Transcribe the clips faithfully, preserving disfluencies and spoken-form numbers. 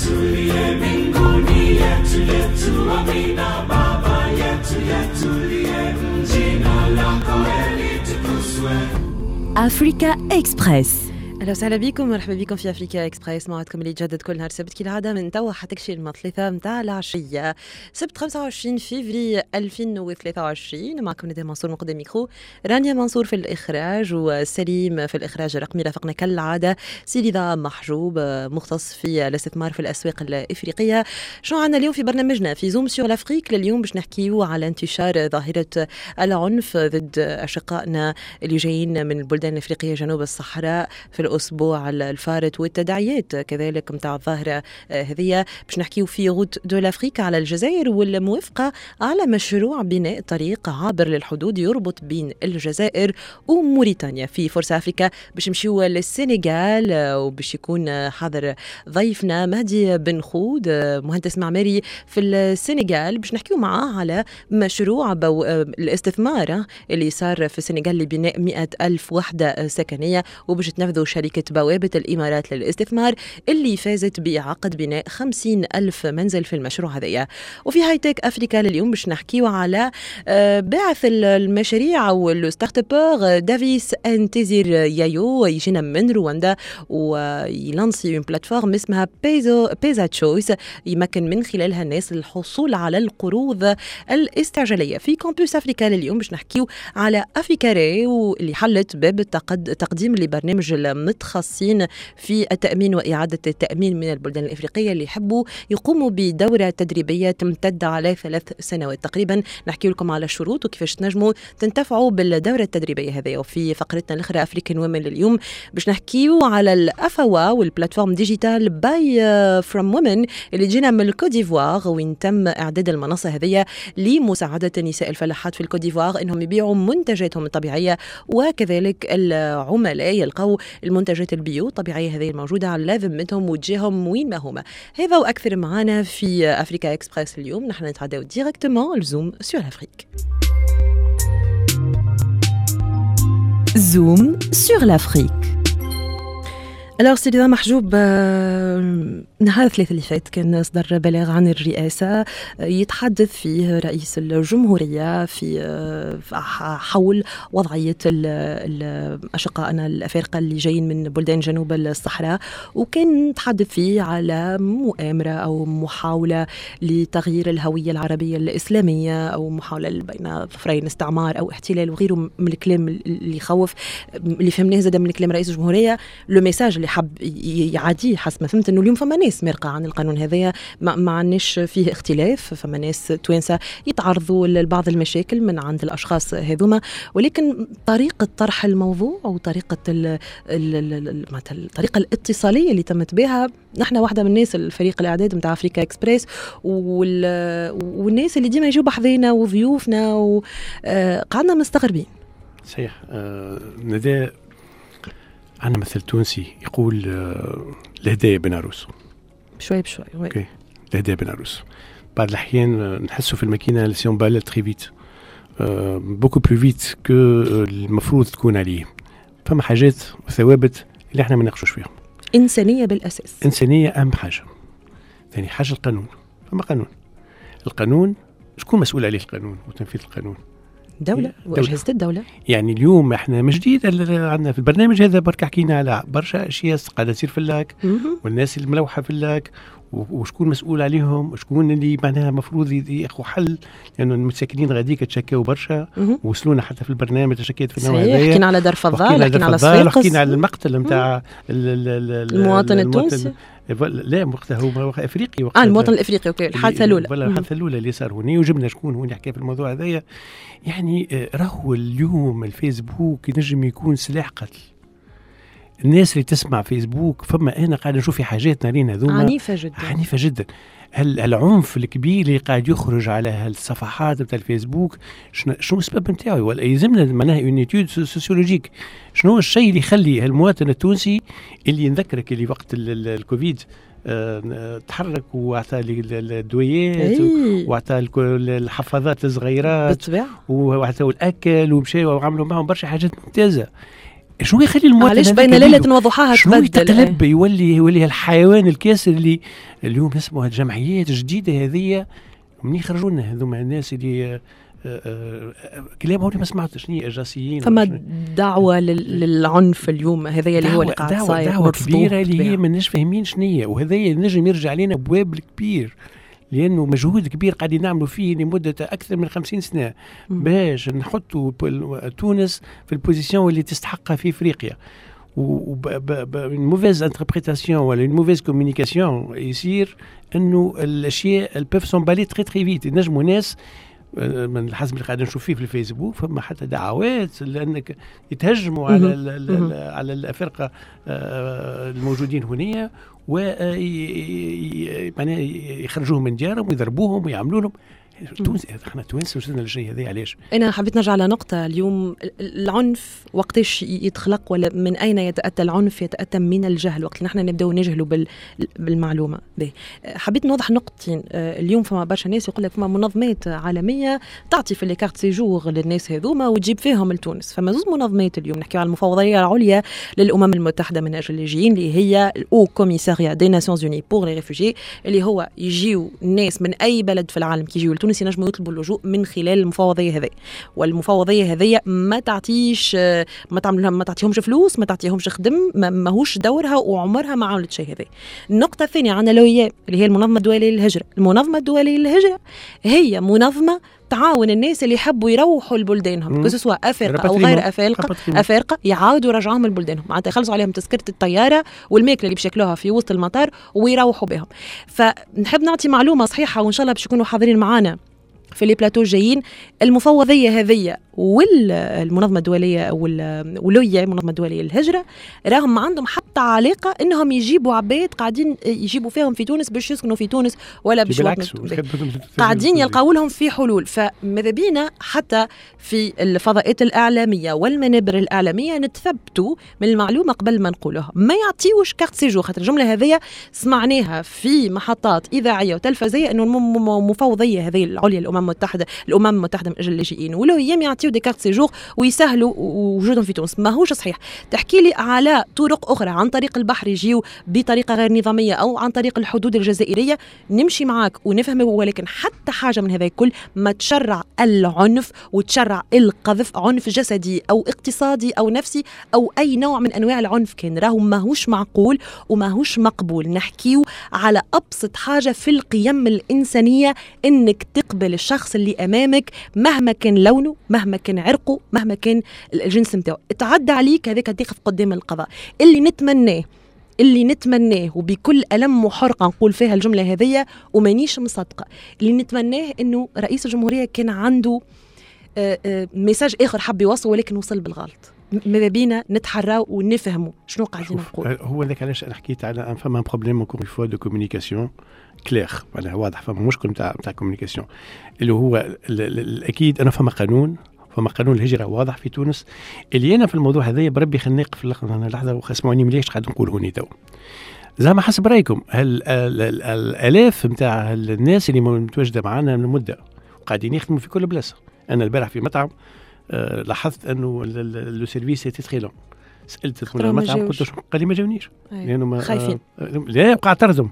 yatulie mbinguni yetu yetu amina baba yetu yatulie jina lako litukuzwe. Africa Express. اهلا وسهلا بكم ومرحبا بكم في افريكا اكسبريس معكم اللي يتجدد كل نهار سبت كالعاده من توا حتى كشي المطلثه نتاع العشيه سبت خمسة وعشرين فيفري ألفين وثلاثة وعشرين. معكم ندى منصور مقدم ميكرو، رانيا منصور في الاخراج وسليم في الاخراج الرقمي. رافقنا كالعاده سيدي ذا محجوب مختص في الاستثمار في الاسواق الافريقيه. شنو عندنا اليوم في برنامجنا في زوم سور لافريك؟ لليوم باش نحكيو على انتشار ظاهره العنف ضد اشقائنا اللي جايين من البلدان الافريقيه جنوب الصحراء في الأسبوع الفارت والتداعيات كذلك متاع الظاهرة هذية. باش نحكيو في غوت دو لافريك على الجزائر والموافقة على مشروع بناء طريق عابر للحدود يربط بين الجزائر وموريتانيا. في فرصة أفريكا باش نمشيو للسنغال وباش يكون حاضر ضيفنا مهدي بن خود مهندس معماري في السنغال باش نحكيو معاه على مشروع بو... الاستثمار اللي صار في السنغال لبناء مئة ألف وحدة سكنية وباش تنفذوا شركة بوابة الإمارات للاستثمار اللي فازت بعقد بناء خمسين ألف منزل في المشروع هذايا. وفي هايتك أفريكا لليوم باش نحكيو على باعث المشاريع والستارتابور دافيس انتزير يايو يجينا من رواندا ويلانسي اون بلاتفورم اسمها بيزو بيزا تشويس يمكن من خلالها الناس الحصول على القروض الاستعجالية. في كامبوس أفريكا لليوم باش نحكيو على أفريكا ري واللي حلت باب التقديم لبرنامج متخصصين في التأمين وإعادة التأمين من البلدان الإفريقية اللي يحبوا يقوموا بدورة تدريبية تمتد على ثلاث سنوات تقريبا. نحكي لكم على الشروط وكيفاش تنجموا تنتفعوا بالدورة التدريبية هذه. وفي فقرتنا الأخرى أفريكان وومن اليوم باش نحكيوا على الأفوا والبلاتفورم ديجيتال باي فروم وومن اللي جينا من الكوت ديفوار وين تم إعداد المنصة هذه لمساعدة النساء الفلاحات في الكوت ديفوار إنهم يبيعوا منتجاتهم الطبيعية وكذلك العملاء يلقوا المنتجات البيو طبيعية هذه الموجودة على ذمتهم وتجاههم وين ما هما. هذا وأكثر معانا في أفريكا إكسبريس اليوم. نحن نتعداو ديريكتومون الزوم سور لافريك. زوم سور لافريك. الو سيدي ذا محجوب، نهار الثلاثاء اللي فات كان اصدر بلاغ عن الرئاسة يتحدث فيه رئيس الجمهورية في حول وضعية أشقائنا الأفارقة اللي جايين من بلدان جنوب الصحراء، وكان تحدث فيه على مؤامرة أو محاولة لتغيير الهوية العربية الإسلامية أو محاولة بين ظفرين استعمار أو احتلال وغيره من الكلام اللي يخوف اللي فهمناه زاد من كلام رئيس الجمهورية. لو ميساج اللي حب يعاديه حسب ما فهمت انه اليوم فما ناس مرقه عن القانون هذايا، ما عناش فيه اختلاف، فما ناس توانسه يتعرضوا لبعض المشاكل من عند الاشخاص هذوما، ولكن طريقه طرح الموضوع او طريقه ال ال الطريقه الاتصاليه اللي تمت بها، نحن واحده من الناس الفريق الاعداد نتاع افريكا اكسبريس والناس اللي ديما يجيو بحذينا وضيوفنا وقعدنا مستغربين. صحيح نداء أنا مثل تونسي يقول الهدايا بناروس بشوي بشوي okay. الهدايا بناروس بعض الأحيان نحسه في الماكينة اللي سينبال تري فيت بوكو بلو فيت كو المفروض تكون عليه. فما حاجات ثوابت اللي احنا ما نناقشوش فيهم، إنسانية بالأساس، إنسانية أهم حاجة. ثاني حاجة القانون، فما قانون، القانون شكون مسؤول عليه؟ القانون وتنفيذ القانون دولة وأجهزة الدولة. يعني اليوم احنا مش جديد عندنا في البرنامج هذا برك حكينا على برشا أشياء قاعدة تصير في اللاك والناس الملوحة في اللاك وشكون مسؤول عليهم وشكون اللي معناها مفروض ياخذوا حل، لأنه المتساكنين غاديك تشكاو برشا ووصلونا حتى في البرنامج تشكيت في النوع هذايا. حكينا على دار فضال، حكينا على صفاقس، حكينا على المقتل نتاع المواطن التونسي. لا وقتها هو افريقي وقتها آه المواطن الافريقي اوكي الحادثه الاولى ولا الحادثه الاولى اللي صار هوني وجبنا شكون هوني حكى في الموضوع هذايا. يعني راهو اليوم الفيسبوك ينجم يكون سلاح قتل. الناس اللي تسمع فيسبوك فما انا قاعد نشوف في حاجات نارين هذوما عنيفه جدا عنيفه جدا. العنف الكبير اللي قاعد يخرج على هالصفحات نتاع الفيسبوك شنو السبب نتاعو؟ ولا يلزمنا معناها اون ايتود سوسيولوجيك، شنو الشيء اللي يخلي هالمواطن التونسي اللي نذكرك اللي وقت الكوفيد تحرك وعطى الدويات وعطى الحفاضات الصغيرات وعطى الاكل ومشاو وعملوا معهم برشا حاجات ممتازه. شنو يخلي المواطن علاش باينه ليله وضحاها تبدل يولي يولي الحيوان الكاسر اللي اليوم نسموها الجمعيات الجديده هذه. من يخرجوا لنا هذوما الناس اللي كلام هوني ما سمعتش شنو اجاسيين. فما دعوه للعنف اليوم هذايا اللي هو اللي قاعد صاير، دعوه دعوه كبيره اللي هي ماناش فاهمين شنو هي، وهذايا نجم يرجع لنا بواب كبير لأنه مجهود كبير قاعدين نعملوا فيه لمدة أكثر من خمسين سنة باش نحطوا تونس في البوزيشن اللي تستحقها في إفريقيا. وبين موفيز انتربريتاسيون ولا موفيز كوميونيكاسيون يصير إنه الأشياء اللي بيف سومبالي تري تري فيت. نجموا ناس من حسب اللي قاعدين نشوف فيه في الفيسبوك فما حتى دعوات لأنك يتهجموا على ال على الأفارقة الموجودين هنا ويخرجوهم من ديارهم ويضربوهم ويعملوا لهم. تونس احنا تونس وصلنا للشيء هذا. علاش انا حبيت نرجع على نقطه اليوم، العنف وقتاش يتخلق ولا من اين يتاتى العنف؟ يتاتى من الجهل، وقت نحن نبداو نجهلوا بال... بالمعلومه دي. حبيت نوضح نقطتين. اليوم فما برشا ناس يقول لك فما منظمات عالميه تعطي في لي كارت سيجور للناس هذوما وتجيب فيهم لتونس. فما زوج منظمات اليوم نحكيو على المفوضيه العليا للامم المتحده من اجل اللاجئين اللي هي او كوميساريا دي ناسيونز يوني بور لي ريفوجي، اللي هو يجيو الناس من اي بلد في العالم كيجيو تونس ينجموا يطلبوا اللجوء من خلال المفوضيه هذه. والمفوضيه هذه ما تعطيش ما تعمل لهم ما تعطيهمش فلوس، ما تعطيهمش خدم، ماهوش دورها وعمرها ما عملت شيء. هذه النقطه الثانيه عندنا اللي هي المنظمه الدوليه للهجره. المنظمه الدوليه للهجره هي منظمه تعاون الناس اللي يحبوا يروحوا لبلدانهم، سواء أفارقة أو غير أفارقة أفارقة يعاودوا رجعهم لبلدانهم، معناتها يخلصوا عليهم تذكرة الطيارة والماكلة اللي بشكلوها في وسط المطار ويروحوا بهم. فنحب نعطي معلومة صحيحة وإن شاء الله باش يكونوا حاضرين معانا في لي بلاتو جايين. المفوضيه هذه والمنظمه الدوليه والولويه المنظمه الدوليه للهجره راهم ما عندهم حتى علاقه انهم يجيبوا عباد قاعدين يجيبوا فيهم في تونس باش يسكنوا في تونس ولا باش قاعدين يلقاو لهم في حلول. فماذا بينا حتى في الفضاءات الاعلاميه والمنابر الاعلاميه نتثبتوا من المعلومه قبل ما نقولوها. ما يعطيوش كارت سيجور، خاطر الجمله هذه سمعناها في محطات اذاعيه وتلفزيونيه انه المفوضيه هذه العليا الامم المتحده الامم المتحده من اجل اللاجئين ولو يم يعطيو دي كارت سيجور ويسهلوا وجودهم في تونس. ماهوش صحيح. تحكي لي على طرق اخرى عن طريق البحر يجيو بطريقه غير نظاميه او عن طريق الحدود الجزائريه نمشي معاك ونفهمه، ولكن حتى حاجه من هذا الكل ما تشرع العنف وتشرع القذف، عنف جسدي او اقتصادي او نفسي او اي نوع من انواع العنف كان راهو ماهوش معقول وماهوش مقبول. نحكيو على ابسط حاجه في القيم الانسانيه، انك تقبل الشخص اللي امامك مهما كان لونه، مهما كان عرقه، مهما كان الجنس نتاعو. تعدى عليك هذاك يقف قدام القضاء. اللي نتمناه اللي نتمناه وبكل ألم وحرقة نقول فيها الجملة هذية ومانيش مصدقة، اللي نتمناه انه رئيس الجمهورية كان عنده آآ آآ ميساج اخر حب يوصله ولكن وصل بالغلط. ماذا بينا نتحرى ونفهموا شنو قاعدين نقول. هو ذاك علاش انا حكيت على فما ان بروبليم اونكور فوا دو كومونيكاسيون كلير، معناها واضح فما مشكل نتاع نتاع كومونيكاسيون اللي هو اكيد. انا فما قانون فما قانون الهجره واضح في تونس اللي انا في الموضوع هذايا بربي خنيق في الاخر لحظه وخسموني مليش قاعد نقول هوني تو. زعما حسب رايكم هل الالاف نتاع الناس اللي متواجده معنا من مده وقاعدين يخدموا في كل بلاصه؟ انا البارح في مطعم أه لاحظت انه لو سيرفيس ايتي تري لون. سالت المطعم قلت قال لي ما جاونيش لانه ما خايفين آه لا قاعد تردم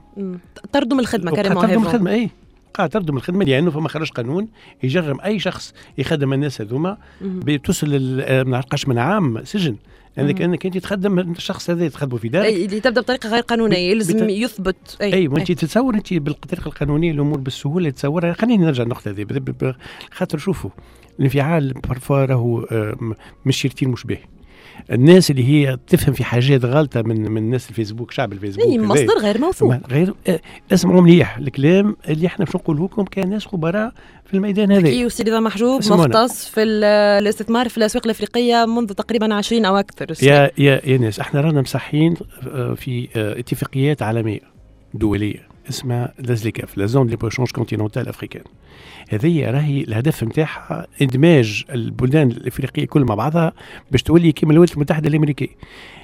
تردم الخدمه كريمه تردم الخدمه اي قاعد تردم الخدمه لانه يعني فما خرج قانون يجرم اي شخص يخدم الناس هذوما بتوصل ما نعرفش من عام سجن. انك انك انت تخدم الشخص هذا تخدمه في دارك اللي تبدا بطريقه غير قانونيه لازم بت... يثبت اي اي وانت تتصور انت بالطريقه القانونيه الامور بالسهوله تصورها. خليني نرجع للنقطه هذه خاطر شوفوا الانفعال برفا راهو مش شريطين مشبه. الناس اللي هي تفهم في حاجات غلطه من من الناس الفيسبوك شعب الفيسبوك اي مصدر غير موثوق غير اسمعوا مليح الكلام اللي احنا باش نقوله لكم كناس خبراء في الميدان هذا. كي سيدي رضا محجوب مختص في الاستثمار في الاسواق الافريقيه منذ تقريبا عشرين او اكثر سنة. يا يا يا ناس احنا رانا مسحين في اتفاقيات عالميه دوليه اسمها لازليكاف، لا زون دي بوشونج كونتينونتال افريكان. هذه راهي الهدف نتاعها اندماج البلدان الافريقيه كل مع بعضها باش تولي كيما الولايات المتحده الامريكيه.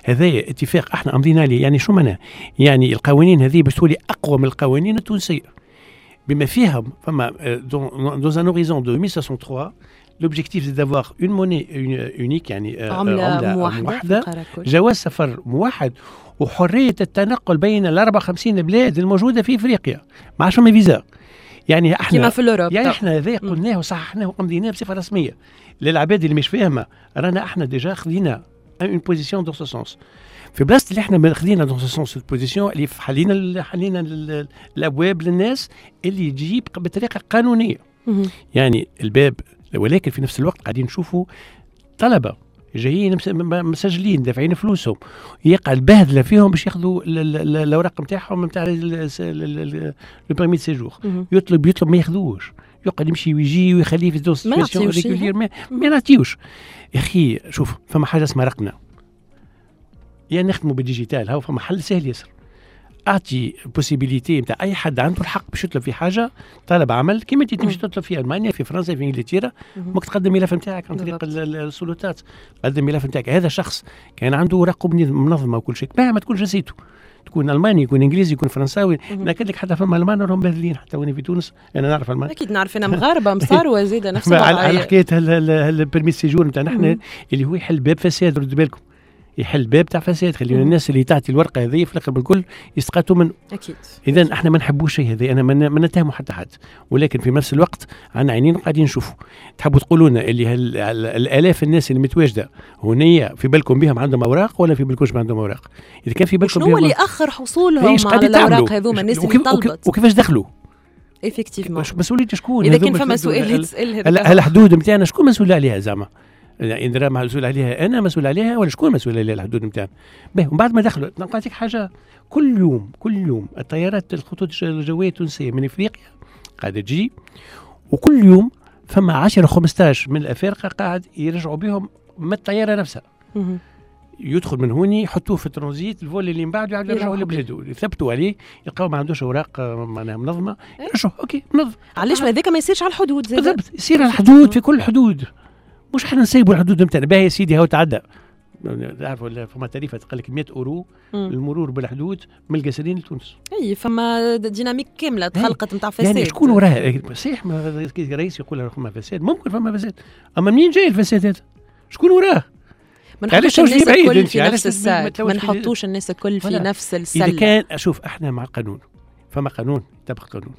هذا اتفاق احنا امضينا عليه. يعني شو معناه؟ يعني القوانين هذه باش تولي اقوى من القوانين التونسيه بما فيها فما دون ان هوريزون ألفين وثلاثة وعشرين l'objectif c'est d'avoir une monnaie unique يعني عملة واحدة جواز سفر موحد وحرية التنقل بين الأربع خمسين بلاد الموجودة في إفريقيا مع شو ما فيزا يعني احنا يعني احنا هذا قلناه وصححناه وقمديناه بصفة رسمية للعباد اللي مش فاهمة رانا احنا ديجا خدينا une position dans ce sens. في بلاصة اللي احنا ماخذينها dans ce sens position اللي حلينا حلينا الابواب للناس اللي يجيب بطريقة قانونية يعني الباب ولكن في نفس الوقت قاعدين نشوفوا طلبة جايين مسجلين دافعين فلوسهم يقع البهدله فيهم باش ياخذوا الاوراق نتاعهم نتاع لو برمي سيجور يطلب يطلب ما ياخذوش يقعد يمشي ويجي ويخليه في دو سيتياسيون ريغولير ما يعطيوش يا اخي شوف فما حاجه اسمها رقنا يا يعني نخدموا بالديجيتال هاو فما حل سهل ياسر اعطي بوسيبيليتي نتاع اي حد عنده الحق باش يطلب في حاجه طلب عمل كيما انت تمشي تطلب في المانيا في فرنسا في انجلترا ممكن تقدم ملف نتاعك عن طريق السلطات تقدم ملف نتاعك هذا شخص كان عنده رقم منظمه وكل شيء ما تكون جنسيته تكون الماني يكون انجليزي يكون فرنساوي ناكد لك حتى فما المان راهم باذلين حتى وين في تونس انا نعرف المان اكيد نعرف انا مغاربه مصاروه زيد نفس على حكايه البرمي سيجور نتاعنا احنا اللي هو يحل باب فساد ردوا بالكم يحل باب تاع فساد خلينا الناس اللي تعطي الورقه هذه في الاخر بالكل يسقطوا من اكيد اذا احنا ما نحبوش شيء هذا انا ما نتهموا حتى حد ولكن في نفس الوقت عنا عينين قاعدين نشوفوا تحبوا تقولوا لنا اللي الالاف الناس اللي متواجده هنا في بالكم بهم عندهم اوراق ولا في بالكمش ما عندهم اوراق اذا كان في بالكم شنو اللي اخر حصولهم على الاوراق هذوما الناس اللي طلبت وكيفاش دخلوا ايفيكتيفمون مسؤوليه شكون اذا كان فما سؤال يتسال هذا الحدود نتاعنا شكون مسؤول عليها زعما اندرا مسؤول عليها انا مسؤول عليها ولا شكون مسؤول على الحدود نتاعنا ومن بعد ما دخلوا نعطيك حاجه كل يوم كل يوم الطيارات الخطوط الجويه التونسيه من افريقيا قاعده تجي وكل يوم فما عشرة خمسطاش من الافارقه قاعد يرجعوا بهم من الطياره نفسها يدخل من هوني يحطوه في ترانزيت الفول اللي من بعد يرجعوا لبلادو يثبتوا عليه يلقاو ما عندوش اوراق معناها منظمه يرجعوا اوكي منظم علاش هذاك ما يصيرش على الحدود زي بالضبط يصير على الحدود في كل الحدود مش احنا نسيبوا الحدود نتاعنا باهي يا سيدي هاو تعدى تعرفوا فما تاريفه قال لك مية اورو المرور بالحدود من القاسرين لتونس اي فما ديناميك كامله تخلقت نتاع فساد يعني شكون وراها صحيح الرئيس يقول فما فساد ممكن فما فساد اما منين جاي الفساد هذا شكون وراه ما نحطوش الناس الكل في نفس الساعة ما نحطوش الناس الكل في نفس السله اذا كان اشوف احنا مع قانون فما قانون تبقى قانون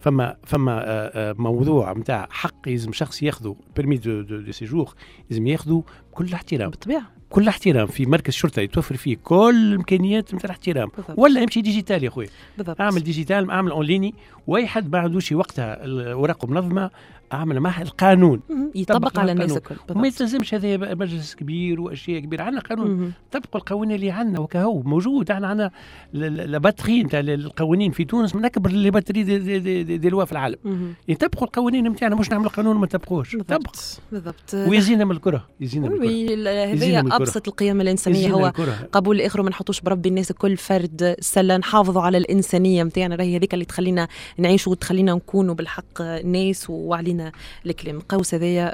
فما فما موضوع نتاع حق لازم شخص ياخذه برمي دو دو سيجور لازم ياخذه بكل احترام بالطبيعه كل احترام في مركز شرطه يتوفر فيه كل الامكانيات نتاع الاحترام ولا امشي ديجيتال يا خويا اعمل ديجيتال اعمل اونلايني واي حد ما عندوش وقتها الاوراق منظمه اعمل معها القانون يطبق على الناس الكل ما يلزمش هذا مجلس كبير واشياء كبيره عندنا قانون طبقوا القوانين اللي عندنا وكهو موجود احنا عندنا لباتري نتاع القوانين في تونس من اكبر لي باتري دي, دي, دي, دي, دي لوا في العالم يطبقوا القوانين نتاعنا مش نعمل قانون ما تطبقوش بالضبط بالضبط ويزينا من الكره يزينا من الكره هذه ابسط القيم الانسانيه هو قبول الاخر ما نحطوش بربي الناس الكل فرد سله نحافظوا على الانسانيه نتاعنا راهي هذيك اللي تخلينا نعيشوا وتخلينا نكونوا بالحق ناس وعلينا الكلام قوس هذايا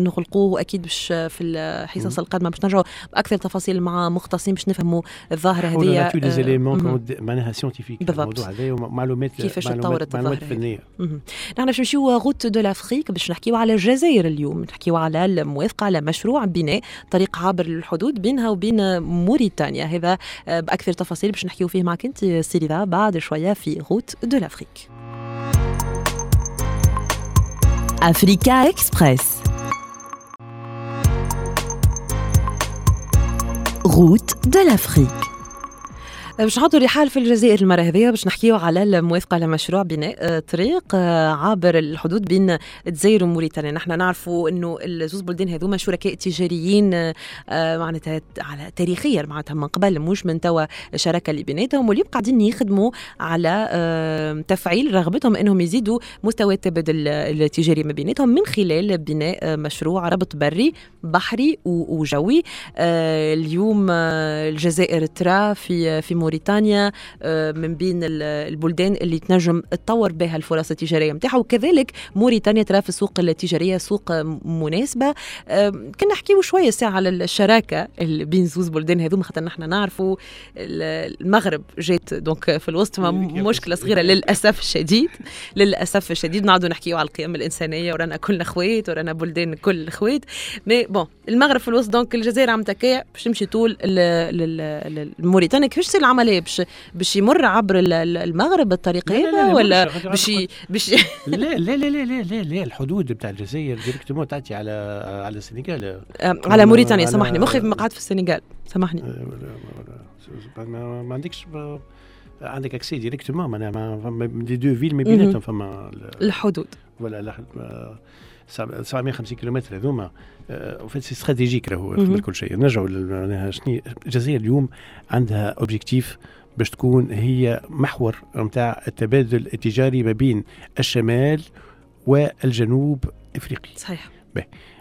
نغلقوه أكيد باش في الحصص القادمة باش نرجعوا بأكثر تفاصيل مع مختصين باش نفهموا الظاهرة هذايا معناها سيونتيفيك الموضوع هذايا ومعلومات كيفاش تطورت معلومات فنية نحن باش نمشيو غوت دو لافريك باش نحكيو على الجزائر اليوم نحكيو على الموافقة على مشروع بناء طريق عابر للحدود بينها وبين موريتانيا هذا بأكثر تفاصيل باش نحكيو فيه معك انت سيدي بعد شوية في غوت دو لافريك Africa Express. Route de l'Afrique. باش نحطوا الرحال في الجزائر المره هذه باش نحكيو على الموافقه على مشروع بناء طريق عابر الحدود بين الجزائر وموريتانيا نحن نعرفوا انه الزوز بلدان هذوما شركاء تجاريين معناتها على تاريخيا معناتها من قبل مش من توا شراكه اللي بيناتهم واللي قاعدين يخدموا على تفعيل رغبتهم انهم يزيدوا مستوى التبادل التجاري ما بيناتهم من خلال بناء مشروع ربط بري بحري وجوي اليوم الجزائر ترا في في موريتانيا من بين البلدان اللي تنجم تطور بها الفرص التجارية متاعها. وكذلك موريتانيا ترى في السوق التجارية سوق مناسبة. كنا نحكيو شوية ساعة على الشراكة بين زوز بلدان هذوما، خاطر نحن نعرفوا المغرب جات دونك في الوسط مشكلة صغيرة للأسف الشديد للأسف الشديد نعدو نحكيو على القيم الإنسانية ورانا كلنا خويت ورانا بلدان كل خويت مي بون المغرب في الوسط. دونك الجزائر عم تكيع باش تمشي طول الموريتانيا. كيفاش تصير العملية باش باش يمر عبر المغرب بالطريق هذا ولا باش باش لا لا لا لا لا الحدود بتاع الجزائر ديريكتومون تعطي على على السنغال على موريتانيا. سامحني مخي في مقعد في السنغال سامحني ما عندكش عندك اكسي ديريكتومون معناها دي دو فيل ما بيناتهم فما الحدود ولا سبعمية وخمسين كيلومتر هذوما وفي سي استراتيجيك راهو في كل شيء. نرجعوا معناها شنو الجزائر اليوم عندها اوبجيكتيف باش تكون هي محور نتاع التبادل التجاري ما بين الشمال والجنوب افريقي. صحيح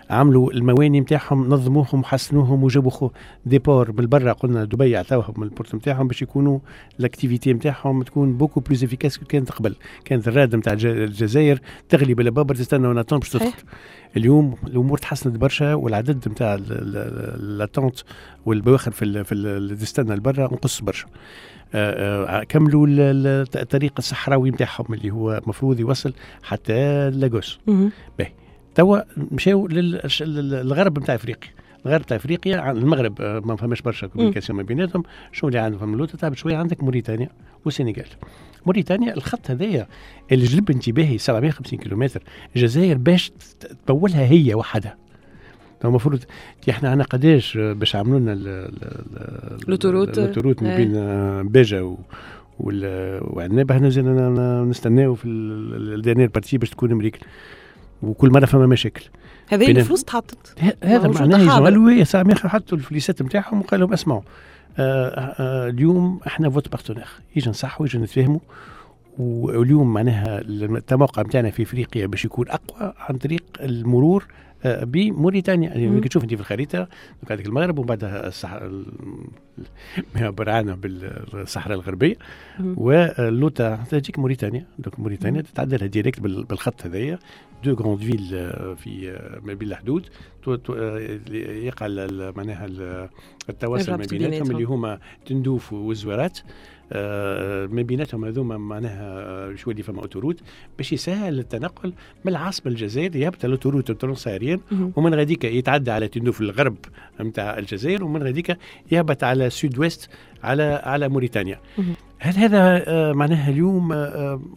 عملوا المواني نتاعهم نظموهم وحسنوهم وجابوا ديبور من برا قلنا دبي عطاوهم من البورت نتاعهم باش يكونوا لاكتيفيتي نتاعهم تكون بوكو بلوز افيكاس كانت قبل. كانت الراد نتاع الجزائر تغلي بلا بابر تستنى وناتون باش تدخل. اليوم الامور تحسنت برشا والعدد نتاع لاتونت والبواخر في في تستنى لبرا نقص برشا. كملوا الطريق الصحراوي نتاعهم اللي هو مفروض يوصل حتى لاغوس. باهي توا مشاو للغرب نتاع افريقيا. الغرب نتاع افريقيا المغرب ما فهمش برشا كوميونيكاسيون ما بيناتهم. شو اللي عندهم لوطه تاع شويه عندك موريتانيا والسنغال. موريتانيا الخط هذايا اللي جلب انتباهي سبعمية وخمسين كيلومتر الجزائر باش تطولها هي وحدها. المفروض احنا عنا قداش باش عملوا لنا اللوتروت ما بين باجا وعنابه. هنا نستناو في الدانير بارتي باش تكون امريكا وكل مرة فما مشاكل. هذه الفلوس تحطت هذا معناه قالوا يا سامي حطوا الفليسات نتاعهم وقالوا لهم اسمعوا آآ آآ اليوم احنا فوت بارتنير يجي نصحوا يجي نتفاهموا. واليوم معناها التموقع نتاعنا في افريقيا باش يكون اقوى عن طريق المرور بموريتانيا. يعني كي تشوف انت في الخريطه عندك المغرب وبعدها الصحراء برعانه بالصحراء الغربيه واللوطه تجيك موريتانيا. دونك موريتانيا تتعدلها ديريكت بالخط هذايا دو غروند فيل في ما بين الحدود يقع معناها التواصل ما بيناتهم اللي هما تندوف والزوارات ما بيناتهم هذوما معناها شويه اللي فما اوتوروت باش يسهل التنقل من العاصمه الجزائريه هبط الاوتوروت الترانسايريين ومن غاديك يتعدى على تندوف الغرب نتاع الجزائر ومن غاديك يهبط على سود ويست على على موريتانيا. هل هذا معناها اليوم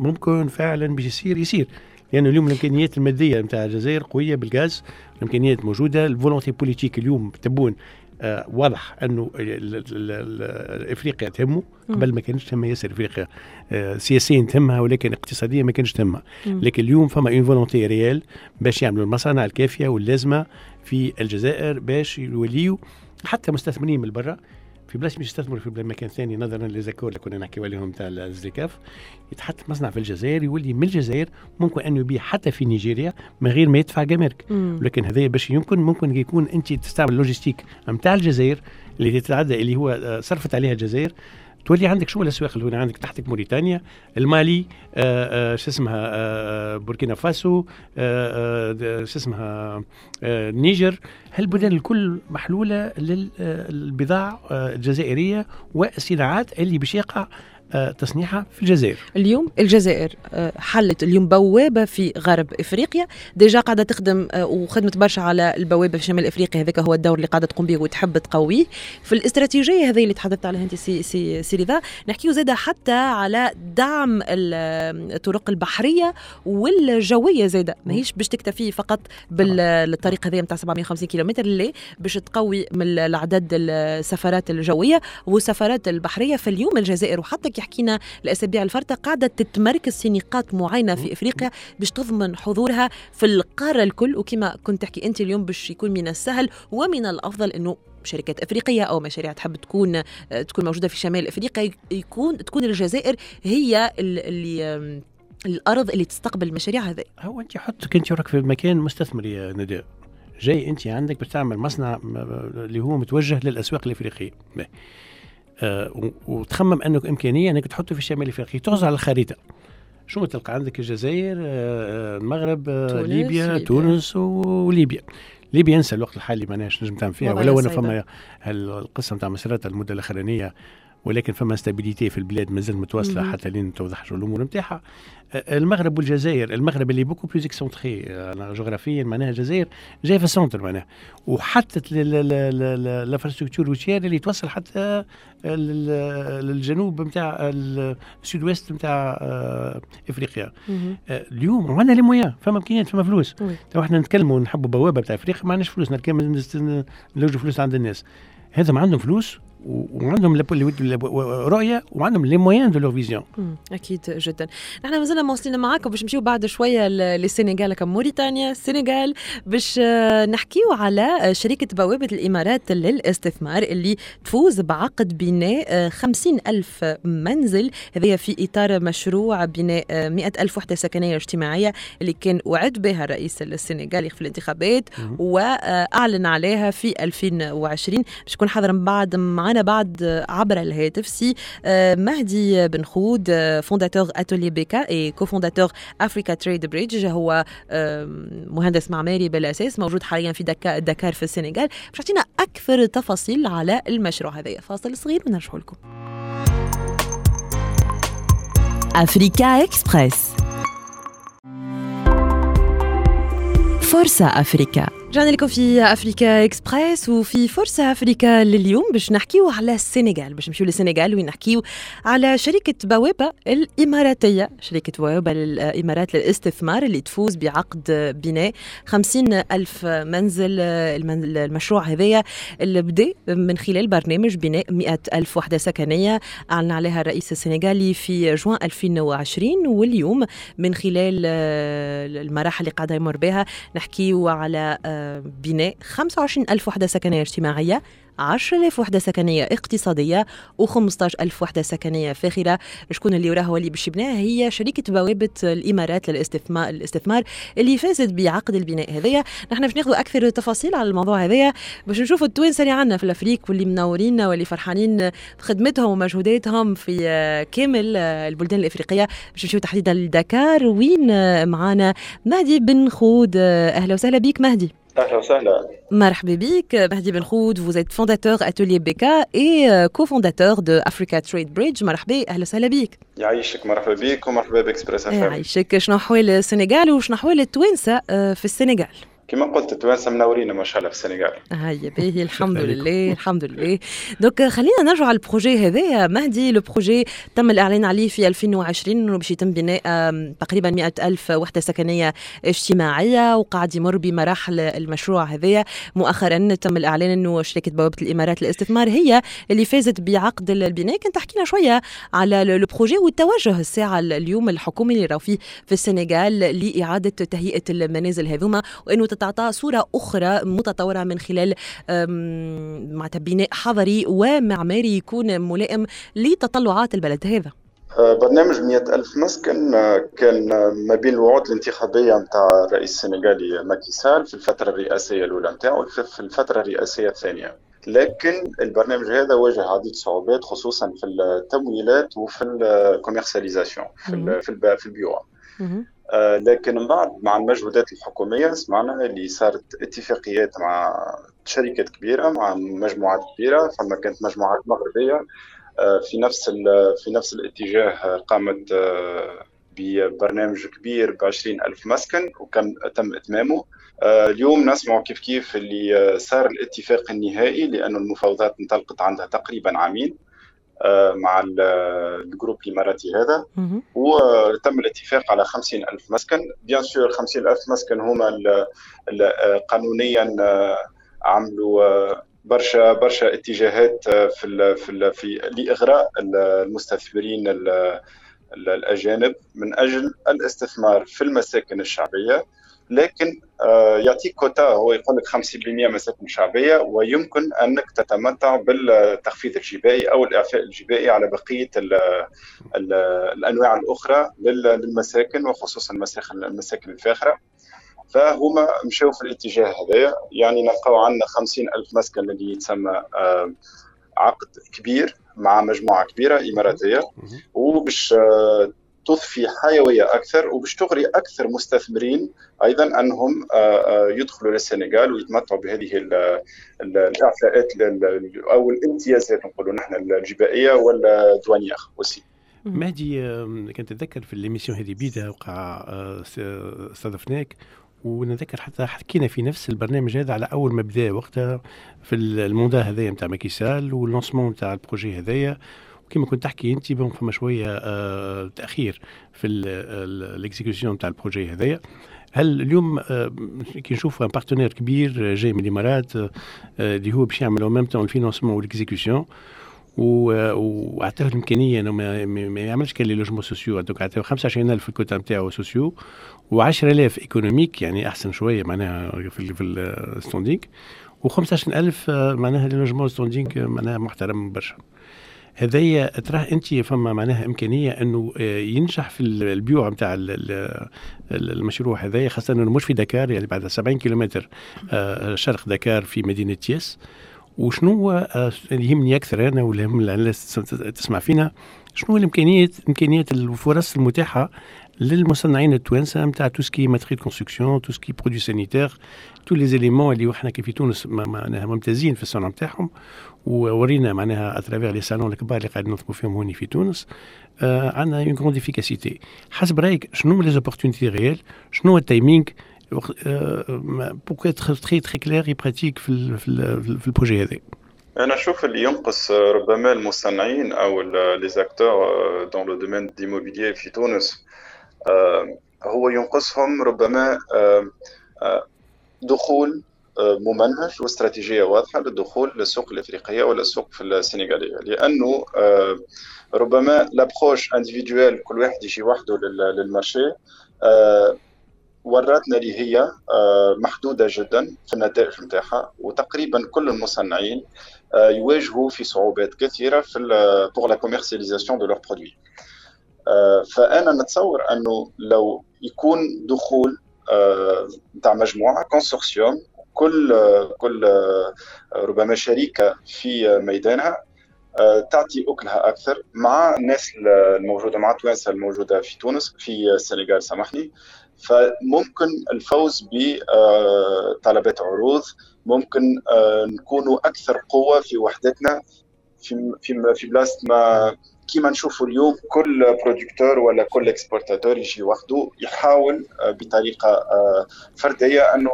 ممكن فعلا باش يصير يصير لأنه يعني اليوم الإمكانيات المادية نتاع الجزائر قوية بالغاز الإمكانيات موجودة. الفولونتي بوليتيك اليوم تبون آه واضح أنه إفريقيا تهمه قبل ما كانش تهمها ياسر إفريقيا آه سياسيا تهمها ولكن اقتصاديا ما كانش تهمها. لكن اليوم فما إن فولونتي ريال باش يعملوا المصانع الكافية واللازمة في الجزائر باش يوليوا حتى مستثمرين من برا في بلاش مش يستثمر في بلاد مكان ثاني نظرا للزكور اللي كنا نحكيوا عليهم تاع الزكاف. يتحط مصنع في الجزائر يولي من الجزائر ممكن أن يبيع حتى في نيجيريا من غير ما يدفع جمارك. لكن هذا باش يمكن ممكن يكون أنت تستعمل لوجستيك نتاع الجزائر اللي تتعدى اللي هو صرفت عليها الجزائر تولي عندك شو الأسواق اللي هنا عندك تحتك موريتانيا المالي آآ آآ شو اسمها بوركينا فاسو شو اسمها نيجر. هالبلدان الكل محلولة للبضاعة الجزائرية والصناعات اللي بشيقة تصنيعها في الجزائر. اليوم الجزائر حلت اليوم بوابة في غرب إفريقيا ديجا قاعدة تخدم وخدمت برشا على البوابة في شمال إفريقيا. هذاك هو الدور اللي قاعدة تقوم به وتحب تقويه في الاستراتيجية هذه اللي تحدثت عليها أنت سي سي سي رضا. نحكيو زادة حتى على دعم الطرق البحرية والجوية زادة ماهيش باش تكتفي فقط بالطريق هذه نتاع سبعمية وخمسين كيلومتر اللي باش تقوي من العدد السفرات الجوية والسفرات البحرية. في اليوم الجزائر وحتى حكينا الأسابيع الفارطة قاعدة تتمركز في نقاط معينة في إفريقيا باش تضمن حضورها في القارة الكل. وكما كنت تحكي أنت اليوم باش يكون من السهل ومن الأفضل أنه شركات إفريقية أو مشاريع تحب تكون تكون موجودة في شمال إفريقيا يكون تكون الجزائر هي اللي الأرض اللي تستقبل المشاريع هذه. هو أنت حطك أنت وراك في مكان مستثمر يا نداء جاي أنت عندك بتعمل مصنع اللي هو متوجه للأسواق الإفريقية. آه وتخمم انك امكانيه انك تحطه في الشمال الافريقي، تغزو على الخريطه شنو تلقى؟ عندك الجزائر، آه المغرب، آه ليبيا, ليبيا تونس وليبيا. ليبيا انسى الوقت الحالي ماناش نجم تعمل فيها، ولو انا فما القصه نتاع مسيرات المده الاخرانيه، ولكن فما استابيليتي في البلاد مازال متواصله حتى لين توضح الامور نتاعها. المغرب والجزائر، المغرب اللي بوكو بلوز اكسونتري جغرافيا، معناها الجزائر جاي في السنتر معناها، وحتى الانفراستركتور روتيير اللي توصل حتى للجنوب نتاع السود ويست نتاع افريقيا. اليوم عندنا لي مويان، فما امكانيات، فما فلوس. تو احنا نتكلموا نحبوا بوابه تاع افريقيا، ما عندناش فلوس، نركب نلوجوا فلوس عند الناس. هذا ما عندهم فلوس وعندهم رؤية وعندهم لي مويان دو لور فيزيون. أكيد جدا. نحن مازلنا موصلين معاكم باش نمشيو بعد شوية للسنغال كموريتانيا. السنغال باش نحكيو على شركة بوابة الإمارات للاستثمار اللي تفوز بعقد بناء خمسين ألف منزل، هذا في إطار مشروع بناء مئة ألف وحدة سكنية اجتماعية اللي كان وعد بها الرئيس السنغالي في الانتخابات وأعلن عليها في ألفين وعشرين. باش يكون حاضر بعد مع أنا بعد عبر الهاتف سي مهدي بن خود، فونداتور أتولي بيكا اي كوفونداتور أفريكا تريد بريدج. هو مهندس معماري بالأساس، موجود حاليا في دكار في السنغال، باش يعطينا أكثر تفاصيل على المشروع هذا. فاصل صغير ونرجعوا لكم. أفريكا إكسبريس، فرصة أفريكا. رجعنا لكم في أفريكا إكسبريس وفي فرصة أفريكا لليوم باش نحكيو على السنغال، باش نمشيو للسنغال ونحكيو على شركة بوابة الإماراتية، شركة بوابة الإمارات للاستثمار اللي تفوز بعقد بناء خمسين ألف منزل. المشروع هذايا اللي بدأ من خلال برنامج بناء مئة ألف وحدة سكنية أعلن عليها الرئيس السنغالي في جوان ألفين وعشرين، واليوم من خلال المراحل اللي قاعدة يمر بها نحكيو على بناء خمسة وعشرين ألف وحدة سكنية اجتماعية، عشرة آلاف وحدة سكنية اقتصادية وخمسة عشر ألف وحدة سكنية فاخرة. شكون اللي وراها واللي باش يبناها؟ هي شركة بوابة الإمارات للاستثمار الاستثمار اللي فازت بعقد البناء هذايا. نحن باش ناخذ أكثر تفاصيل على الموضوع هذايا باش نشوفوا التوانسة اللي عندنا في الأفريق واللي منورينا واللي فرحانين بخدمتهم ومجهوداتهم في كامل البلدان الأفريقية. باش نمشيو تحديدا لدكار وين معانا مهدي بن خود. أهلا وسهلا بك مهدي. أهلا وسهلا. مرحبا بك مهدي بن خود. vous êtes fondateur Atelier Beka et cofondateur de Africa Trade Bridge. مرحبا، أهلا وسهلا بك. يعيشك، مرحبا بك ومرحبا بإكسبريس أفريقيا. يعيشك. شنو أحوال السنغال وشنو أحوال التوانسة في السنغال؟ كما قلت التوانسة منورين ما شاء الله في السنغال. هيا باهي، الحمد لله الحمد لله. دوك خلينا نرجع على البروجي هذايا مهدي. البروجي تم الإعلان عليه في ألفين وعشرين انه باش يتم بناء تقريبا مئة ألف وحدة سكنية اجتماعية، وقاعد يمر بمراحل المشروع هذايا. مؤخرا تم الإعلان انه شركة بوابة الإمارات للاستثمار هي اللي فازت بعقد البناء. كنت تحكينا شوية على البروجي والتوجه الساعة اليوم الحكومي اللي راهو فيه في السنغال لإعادة تهيئة المنازل هذوما، وانه تعطى صورة أخرى متطورة من خلال مع بناء حضري ومعماري يكون ملائم لتطلعات البلد. هذا برنامج مئة ألف مسكن كان ما بين الوعود الانتخابية متاع الرئيس السنغالي ماكي سال في الفترة الرئاسية الأولى متاعه وفي الفترة الرئاسية الثانية، لكن البرنامج هذا واجه عديد صعوبات خصوصا في التمويلات وفي الكوميرساليزاسيون في في البيوع. آه لكن من بعد مع المجهودات الحكومية سمعنا اللي صارت اتفاقيات مع شركات كبيرة، مع مجموعات كبيرة. فما كانت مجموعات مغربية آه في نفس في نفس الاتجاه، قامت آه ببرنامج كبير بعشرين ألف مسكن وكان تم إتمامه. آه اليوم نسمع كيف كيف اللي صار الاتفاق النهائي، لأن المفاوضات انطلقت عندها تقريبا عامين مع الجروب الإماراتي هذا، وتم الاتفاق على خمسين ألف مسكن. بيان سور خمسين ألف مسكن هما قانونيا عملوا برشا برشا اتجاهات في ال في ال في لإغراء المستثمرين الأجانب من أجل الاستثمار في المساكن الشعبية، لكن يعطيك كوتا، هو يقول لك خمسين بالمئة مساكن شعبية ويمكن أنك تتمتع بالتخفيض الجبائي أو الإعفاء الجبائي على بقية ال ال الأنواع الأخرى للمساكن وخصوصا المساكن المساكن الفاخرة. فهما مشوا في الاتجاه هذا، يعني نلقاو عندنا خمسين ألف مسكن اللي يتسمى عقد كبير مع مجموعة كبيرة إماراتية وباش تضفي حيوية أكثر وباش تغري أكثر مستثمرين أيضا أنهم يدخلوا للسنغال ويتمتعوا بهذه الإعفاءات أو الامتيازات نقولوا نحن الجبائية والدوانية وسي. مهدي كنت أتذكر في الإميسيون هذه بيدا وقع استضفناك ونذكر حتى حكينا في نفس البرنامج هذا على أول ما بدا وقتها في الموندة هذايا نتاع ماكيسال واللونسمون نتاع البروجي هذايا كما كنت تحكي انت بهم فما شويه آه تاخير في الاكزيكيوشن تاع البروجي هذايا. هل اليوم آه كي نشوف ان بارتنير كبير جاي من الامارات اللي آه هو باش يعملوا ميم تاع الفينانسمون والاكزيكيوشن وعطاه الامكانيه انه ما يعملش كان لي لوجمون سوسيو دوك عطاه خمسة وعشرين ألف الكوتا نتاعو سوسيو وعشرة آلاف ايكونوميك يعني احسن شويه معناها في في الستاندينغ وخمسة وعشرين ألف معناها لي لوجمون ستاندينغ معناها محترم برشا. هذايا تراه انت فما معناها امكانيه انه ينجح في البيوع نتاع المشروع هذايا خاصه انه مش في دكار يعني بعد سبعين كيلومتر شرق دكار في مدينه تياس. وشنو يهمني اكثر انا ولا يهم الناس تسمع فينا شنو الامكانيات امكانيات الفرص المتاحه للمصنعين التوانسه نتاع تو سكي ماتريال كونستركسيون تو سكي برودوي سانيتير تو لي زيليمون اللي احنا كيف في تونس معناها ممتازين في الصنعه نتاعهم وورينا معناها اترافير لي سالون الكبار اللي قاعدين نخدموا فيهم هوني في تونس عندنا اون غروند افيكاسيتي. حسب رايك شنو لي زوبورتونيتي ريال شنو التايمينغ بوكو تخي تخي تخي كلير اي براتيك في في البروجي هذا؟ انا نشوف اللي ينقص ربما المصنعين او لي زاكتور دون لو دومين ديموبيليير في تونس هو ينقصهم ربما دخول ممنهج واستراتيجية واضحة للدخول للسوق الأفريقية ولا السوق في السنغالية لأنه ربما لابخوش انديفيدوال كل واحد يجي وحده للمارشي وراتنا اللي هي محدودة جدا في النتائج متاعها وتقريبا كل المصنعين يواجهوا في صعوبات كثيرة في pour la commercialisation de leurs produits. فأنا نتصور أنه لو يكون دخول متاع مجموعة كونسورسيوم كل كل ربما شركة في ميدانها تعطي أكلها أكثر مع الناس الموجودة مع التوانسة الموجودة في تونس في السنغال سامحني. فممكن الفوز بطلبات عروض ممكن نكونوا أكثر قوة في وحدتنا في في في بلاصة ما كما نشوفوا اليوم كل برودكتور ولا كل اكسبورتاتور يجي وحده يحاول بطريقه فرديه انه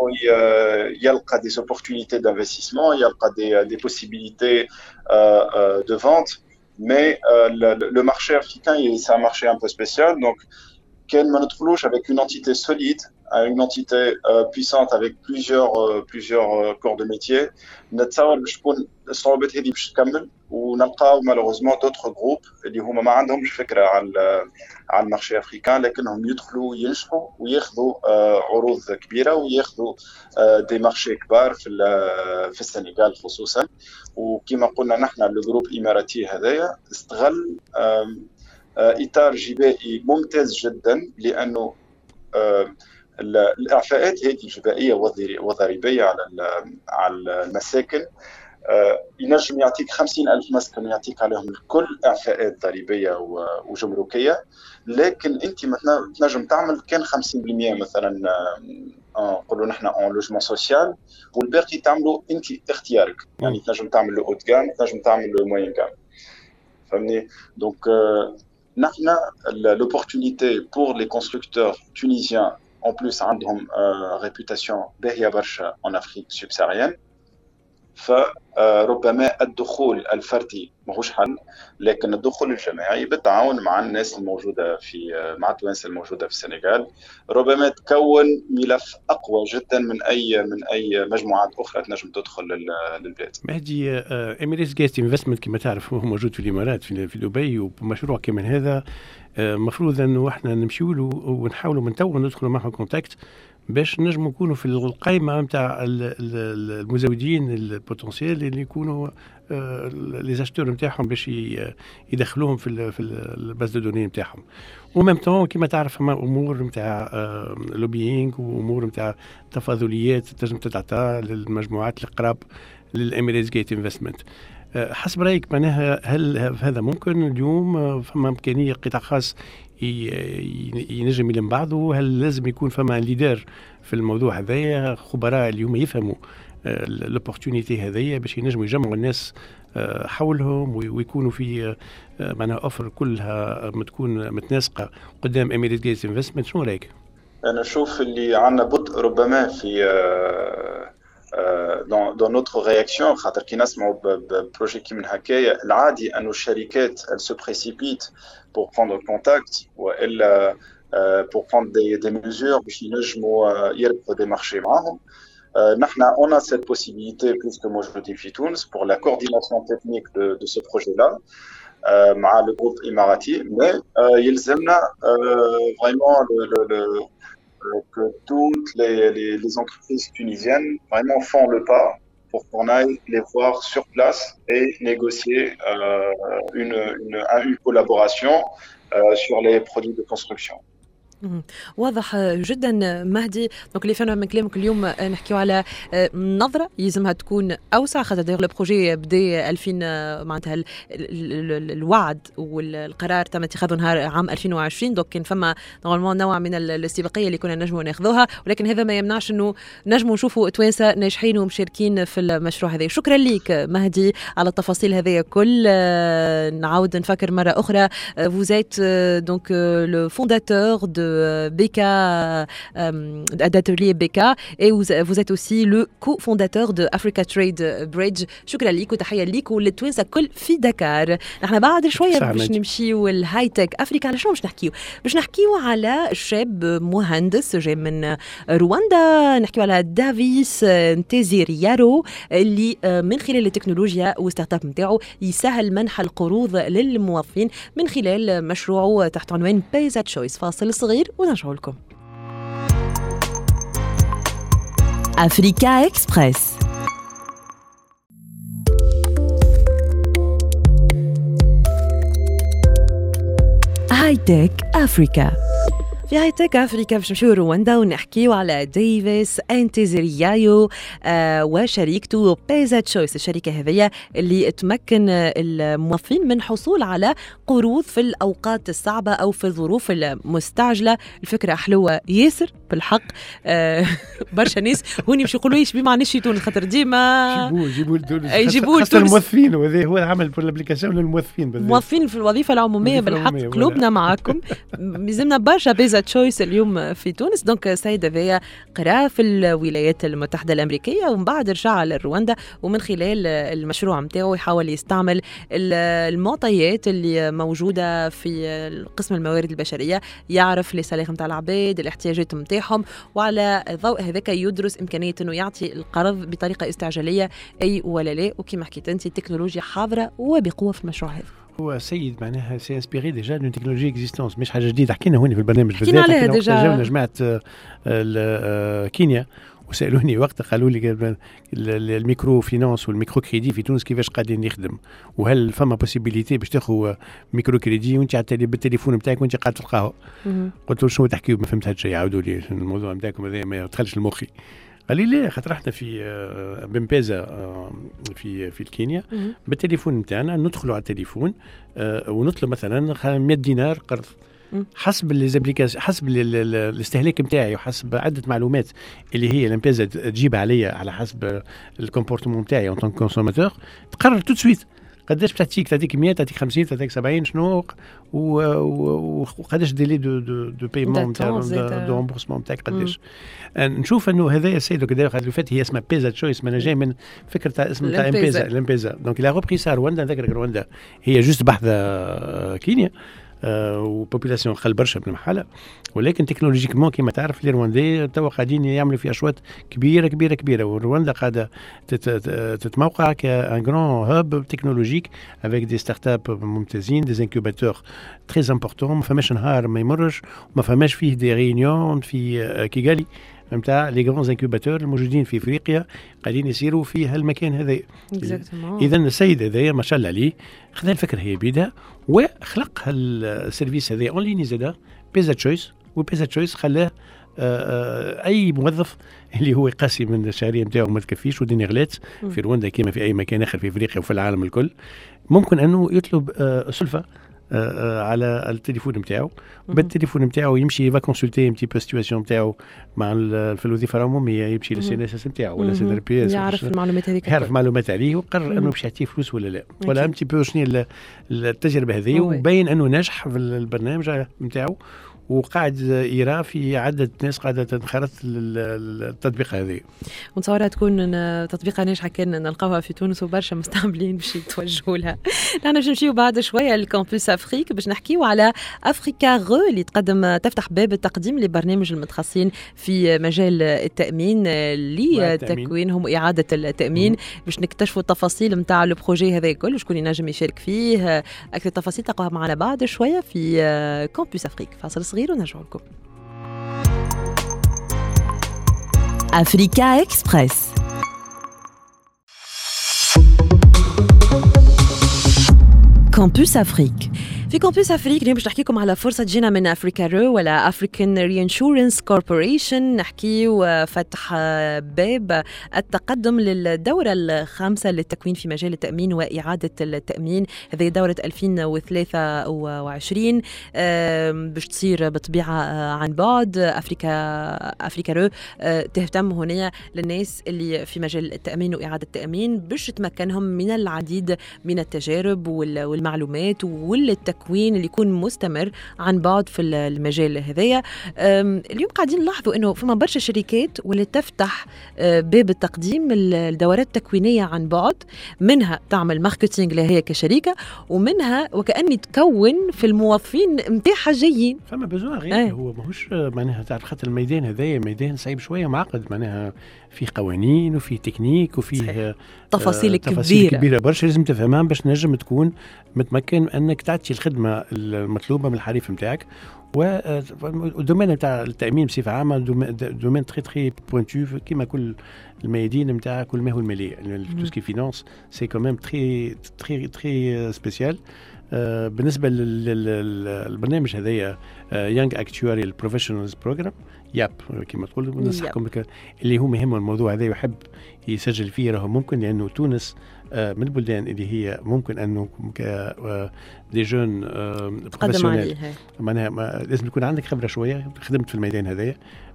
يلقى دي اوبورتونيتي دانفستيسمون يلقى دي دي possibilités de vente mais le marché africain c'est un marché un peu spécial donc كان ما ندخلوش avec une entité solide une entité puissante avec plusieurs plusieurs corps de métier نتصور باش تكون الصعوبات هذه باش تكمل ونلقاو malheureusement d'autres groupes اللي هما ما عندهمش فكره على على المارشي افريكان لكنهم يدخلوا ينجحوا وياخذوا عروض كبيره وياخذوا دي مارشي كبار في في السنغال خصوصا. وكما قلنا نحن الجروب الاماراتي هذايا استغل إطار جبائي ممتاز جداً لأنه الإعفاءات هذه الجبائية وضريبية على المساكن ينجم يعطيك خمسين ألف مسكن يعطيك عليهم الكل إعفاءات ضريبية وجمركية لكن أنت تنجم تعمل كان خمسين بالمئة مثلاً نقولوا نحن اون لوجمون سوسيال والباقي تعملوا أنت اختيارك يعني تنجم تعمل لو أوت كام تنجم تعمل لو موين كام فهمني. دونك نحن l'opportunité pour les constructeurs tunisiens en plus عندهم réputation باهية برشا en Afrique subsaharienne فربما الدخول الفردي ماهوش حل لكن الدخول الجماعي بالتعاون مع الناس الموجودة في مع التوانسة الموجودة في السنغال ربما تكون ملف أقوى جدا من أي من أي مجموعات أخرى تنجم تدخل للبلاد. مهدي إميريتس غاز انفستمنت كما تعرف هو موجود في الإمارات في دبي ومشروع كمان هذا مفروض أنه إحنا نمشيو له ونحاولوا من توا ندخلوا معهم كونتاكت باش نجموا نكونوا في القائمه نتاع المزودين البوتنسيال اللي يكونوا لي زاشتور نتاعهم باش يدخلوهم في في الباز دو دوني نتاعهم وميم طون كيما تعرف امور نتاع لوبيينغ وامور نتاع تفاضليات تنجم تتعطى للمجموعات القراب للاميريتس غيت انفستمنت. حسب رأيك معناها هل هذا ممكن اليوم؟ فما إمكانية قطاع خاص ينجم يلم بعضه؟ هل لازم يكون فما ليدر في الموضوع هذايا، خبراء اليوم يفهموا الأوبورتونيتي هذايا باش ينجموا يجمعوا الناس حولهم ويكونوا في معناها أوفر كلها متكون متناسقة قدام أميريت جايز انفستمنت؟ شنو رأيك؟ أنا أشوف اللي عنا بطء ربما في dans dans notre réaction خاطر كي نسمعوا ببروجي كي من هكايا العادي أن الشركات elles se précipitent pour prendre contact وإلا pour prendre des des mesures باش ينجموا يربحوا des marchés معاهم. نحن on a cette possibilité plus que moi je dis Tunis pour la coordination technique de de ce projet là مع le groupe émirati, mais يلزمنا vraiment le le que toutes les, les, les entreprises tunisiennes vraiment font le pas pour qu'on aille les voir sur place et négocier euh, une, une, une collaboration euh, sur les produits de construction. واضح جدا مهدي. دونك اللي فهمنا من كلامك اليوم نحكيو على نظره يلزمها تكون اوسع، خاطر داير لو بروجي بدا ألفين معناتها الوعد والقرار تم اتخاذه نهار عام ألفين وعشرين. دونك كان فما نورمال نوع من الاستباقيه اللي كنا نجمو ناخذوها، ولكن هذا ما يمنعش انه نجمو نشوفوا توانسه ناجحين ومشاركين في المشروع هذا. شكرا ليك مهدي على التفاصيل هذه كل. نعاود نفكر مره اخرى vous êtes donc le fondateur de Beka, euh, d'Atelier Beka, et vous, vous êtes aussi le cofondateur de Africa Trade Bridge. شكرا ليك وتحية ليك وللتوانسة كل في دكار. نحن بعد شوية باش نمشيو الهاي تك أفريكا. على شنو باش نحكيو؟ باش نحكيو على شاب مهندس جاي من رواندا، نحكيو على دافيس نتيزيريارو اللي من خلال التكنولوجيا والستارت اب نتاعو يسهل منح القروض للموظفين من خلال مشروعه تحت عنوان Pay That Choice. فاصل صغير ونرجعوا لكم. أفريكا إكسبريس. هاي تك أفريكا. في هاي تك أفريكا باش نمشيو رواندا ونحكيو على ديفيس انتيزيريايو آه وشركته بيزا تشويس. الشركة هذية اللي تمكن الموظفين من حصول على قروض في الأوقات الصعبة أو في الظروف المستعجلة. الفكرة حلوة ياسر بالحق. آه برشا ناس هوني باش يقولوا ايش بما معناش تونس، خاطر ديما جيبوه جيبوه لتونس، جيبوه لتونس الموظفين. وهذا هو العمل بالابليكاسيون للموظفين، الموظفين في الوظيفة العمومية بالحق. قلوبنا معاكم، ميزمنا برشا بيزا تشويس اليوم في تونس. دونك سيد هذايا قرا في الولايات المتحدة الأمريكية ومن بعد رجع لرواندا، ومن خلال المشروع نتاعو يحاول يستعمل المعطيات اللي موجودة في قسم الموارد البشرية، يعرف السلاخ نتاع العباد، الاحتياجات نتاعهم، وعلى ضوء هذاك يدرس إمكانية إنه يعطي القرض بطريقة استعجالية أي ولا لا. وكما حكيت أنت التكنولوجيا حاضرة وبقوة في المشروع هذا. هو سيد معناها سي انسبيري ديجا من تكنولوجي اكزيستونس، مش حاجه جديده. حكينا هون في البرنامج حكينا عليها ديجا. جاونا جماعه كينيا وسالوني وقتها قالوا لي الميكرو فينانس والميكرو كريدي في تونس كيفاش قاعدين يخدم، وهل فما بوسيبيليتي باش تاخذ ميكرو كريدي وانت على التليفون نتاعك وانت قاعد تلقاه؟ قلت له شنو تحكيوا ما فهمت هالشيء، عاودوا لي الموضوع نتاعكم هذا ما دخلش المخي. قال لي ليه، خاطر احنا في بمبيزا في في الكينيا بالتليفون نتاعنا ندخلوا على التليفون ونطلب مثلا مية دينار قرض حسب ليزابليكاسيون حسب الاستهلاك نتاعي وحسب عده معلومات اللي هي الامبيزا تجيب عليا على حسب الكومبورتمون نتاعي اون طون كونسوماتور، تقرر تو سويت قداش بتعطيك، تعطيك مية، تعطيك خمسين، تعطيك سبعين، شنو وقداش ديلي دو دو دو بايمون تاع دو رامبورسمون تاعك قداش. نشوف انه هذا السيد كذا قال لفات هي اسمها بيزا تشويس، ما انا جاي من فكره تاع اسم تاع امبيزا الامبيزا. دونك لا ريبري سا رواندا، ذكرك رواندا هي جوست بحذا كينيا وبوبولاسيون خل برشا من محلها، ولكن تكنولوجيكمون كما تعرف الرواندي توا قاعدين يعملوا في اشواط كبيره كبيره كبيره، والرواندا قاعده تتموقع كان غران هاب تكنولوجيك افيك دي ستارت اب ممتازين، دي انكوباتور تري امبورطون. ما فماش نهار ما يمرش وما فماش فيه دي ريونيون في كيغالي نتاع لي غران انكوباتور الموجودين في افريقيا قاعدين يسيروا في هالمكان هذا. اذا السيد هذايا ما شاء الله عليه خذا الفكره هي بيدها وخلق هالسيرفيس هذا اون لين زاده بيزا تشويس، وبيزا تشويس خلاه اي موظف اللي هو قاسي من الشهريه نتاعو ما تكفيش ودين غلات في رواندا كما في اي مكان اخر في افريقيا وفي العالم الكل، ممكن انه يطلب سلفه على التليفون نتاعو، بالتليفون نتاعو يمشي يبا كونسلتي ان تي بو سيتواسيون نتاعو مع في الوظيفه العموميه، يمشي للسي ان اس اس نتاعو ولا سي ان بي اس، يعرف المعلومات هذيك، يعرف معلومات عليه وقرر انه باش يعطيه فلوس ولا لا، ولا ان تي بو شنو التجربه هذه، وبين انه نجح في البرنامج نتاعو وقاعد يرى في عدة ناس قاعدة تنخرط التطبيق هذه. ونصورها تكون تطبيقة ناجحة كان نلقاوها في تونس وبرشا مستعملين باش يتوجهوا لها. نحن باش نمشيو بعد شوية للكامبوس أفريك باش نحكيو على أفريكا غو اللي تقدم تفتح باب التقديم لبرنامج المتخصصين في مجال التأمين لتكوينهم وإعادة التأمين باش نكتشفوا التفاصيل متاع البروجي هذا كله وشكون ينجم يشارك فيه. أكثر تفاصيل تلقاوها معنا بعد شوية في كامبوس أفريك. فاصل صغير ونرجع لكم. أفريكا إكسبريس. كامبوس أفريك. في كامبوس أفريك اليوم باش نحكيكم على فرصة جينا من أفريكا رو ولا أفريكان رينشورنس كوربوريشن، نحكيو فتح باب التقدم للدورة الخامسة للتكوين في مجال التأمين وإعادة التأمين، هذه دورة ألفين وثلاثة وعشرين باش تصير بطبيعة عن بعد. أفريكا أفريكا رو تهتم هنا للناس اللي في مجال التأمين وإعادة التأمين باش تمكنهم من العديد من التجارب والمعلومات والتكوين اللي يكون مستمر عن بعد في المجال هذايا. اليوم قاعدين نلاحظوا انه فما برشا شركات واللي تفتح باب التقديم الدورات التكوينيه عن بعد، منها تعمل ماركتينغ لهي كشركه ومنها وكأن تكون في الموظفين نتاعها جايين فما بزوان غير آه. هو ماهوش معناها تعرف خاطر الميدان هذايا ميدان صعيب شويه معقد، معناها فيه قوانين وفيه تكنيك وفيه تفاصيل كبيره تفاصيل كبيره برشا لازم تفهمها باش نجم تكون متمكن انك تعطي الخدمه المطلوبه من الحريف نتاعك. والدومين نتاع التامين بصفه عامه دومين تري تري بوينتو كيما كل الميادين نتاع كل ما هو الماليه تو سكي فينانس سي كوميم تري تري تري سبيسيال. بالنسبه للبرنامج هذايا يانغ اكتواريال بروفيشنالز بروجرام ياب كما تقول ننصحكم اللي هم يهم الموضوع هذا يحب يسجل فيه راهو ممكن، لانه تونس من البلدان اللي هي ممكن انه دي جون بروفيسيونيل معناها لازم يكون عندك خبره شويه، خدمت في الميدان هذايا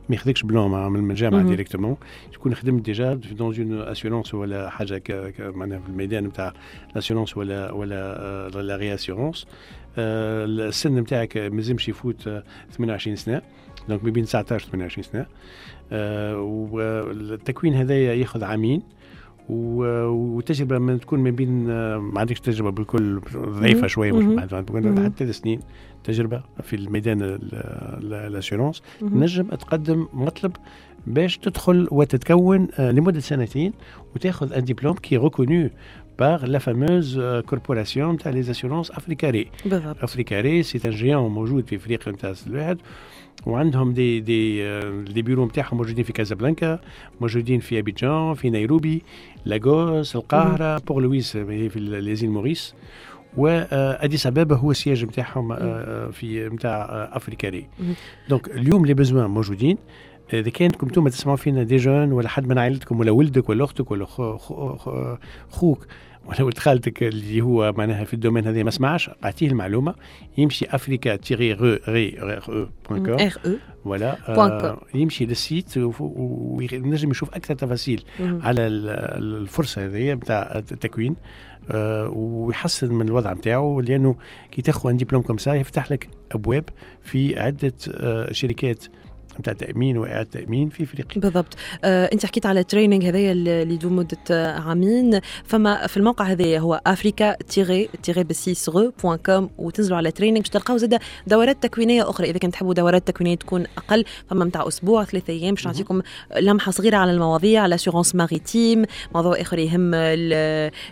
ما ياخذكش بلون من الجامعه ديريكتومون، تكون خدمت ديجا في دون اون اسيورونس ولا حاجه معناها في الميدان نتاع الاسيورونس ولا ولا لا رياسيورونس. السن نتاعك ما لازمش يفوت ثمانية وعشرين سنه، دونك ما بين تسعة عشر ثمانية وعشرين سنه، والتكوين هذايا ياخذ عامين وتجربه من تكون ما بين ما عندكش تجربه بالكل ضعيفه شويه مش بعد حتى سنين تجربه في الميدان الاسيورونس نجم تقدم مطلب باش تدخل وتتكون لمده سنتين وتاخذ ان دبلوم كي ريكونو par la fameuse euh, corporation تاع les assurances Africaré. Africaré c'est un géant موجود في افريقيا نتاع الواحد، وعندهم دي دي دي بيرو نتاعهم موجودين في كازابلانكا، موجودين في ابيجان، في نيروبي، لاغوس، القاهره، بور لويس في ليزين موريس، واديس ابابا هو السياج نتاعهم في نتاع افريكاري. دونك اليوم لي بيزوان موجودين. إذا كانتكم توما تسمعوا فينا دي جون ولا حد من عائلتكم ولا ولدك ولا أختك ولا خو خو خو خوك ولا ولد خالتك اللي هو معناها في الدومين هذا ما سمعش، أعطيه المعلومة يمشي أفريكا تيغي غو غي غو بوان كور ولا يمشي للسيت ونجم يشوف أكثر تفاصيل على الفرصة هذه بتاع التكوين ويحسن من الوضع نتاعو، لأنه كي تاخذ ان دبلوم كوم سا يفتح لك أبواب في عدة شركات نتاع تأمين وإعادة تأمين في أفريقيا. بالضبط. آه، أنت حكيت على التريننج هذايا اللي دو مدة عامين، فما في الموقع هذايا هو أفريكا تيغي تيغي بسيس غو بوان كوم وتنزلوا على تريننج باش تلقاو زادة دورات تكوينية أخرى. إذا كنت تحبوا دورات تكوينية تكون أقل فما نتاع أسبوع ثلاثة أيام باش نعطيكم لمحة صغيرة على المواضيع، على أسيورونس ماريتيم، موضوع آخر يهم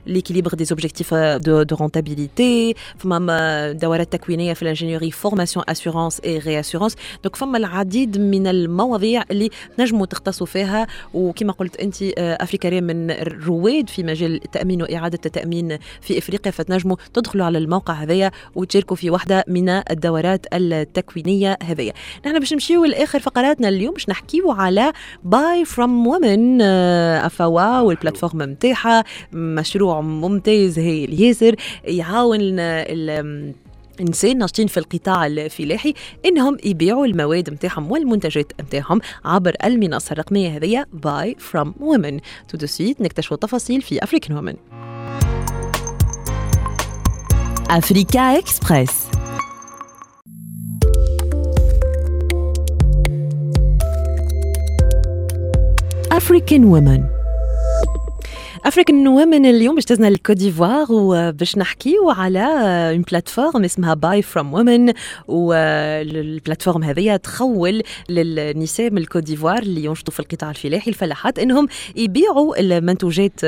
ليكيليبر دي زوبجيكتيف دو دو رونتابيليتي، فما دورات تكوينية في الانجينيوري فورماسيون أسيورونس إي رياسيورونس، دونك فما العديد من المواضيع اللي نجموا تختصوا فيها. وكما قلت أنت أفريكا ريم من رواد في مجال التأمين وإعادة التأمين في إفريقيا، فتنجموا تدخلوا على الموقع هذايا وتشاركوا في واحدة من الدورات التكوينية هذايا. نحن باش نمشيو لآخر فقراتنا اليوم، باش نحكيو على باي فروم وومن أفوا والبلاتفورم متاعها، مشروع ممتاز هاي الياسر يعاون الإنسان ناشطين في القطاع الفلاحي إنهم يبيعوا المواد متاعهم والمنتجات متاعهم عبر المنصة الرقمية هذية باي فروم وومن. تو دو سويت نكتشفوا التفاصيل في أفريكان وومن. أفريكا إكسبريس. أفريكان وومن. أفريكان وومن اليوم باش تزنا الكوت ديفوار وباش نحكيو على اون بلاتفورم اسمها باي فروم وومن. والبلاتفورم هذه تخول للنساء من الكوت ديفوار اللي ينشطوا في القطاع الفلاحي الفلاحات انهم يبيعوا المنتوجات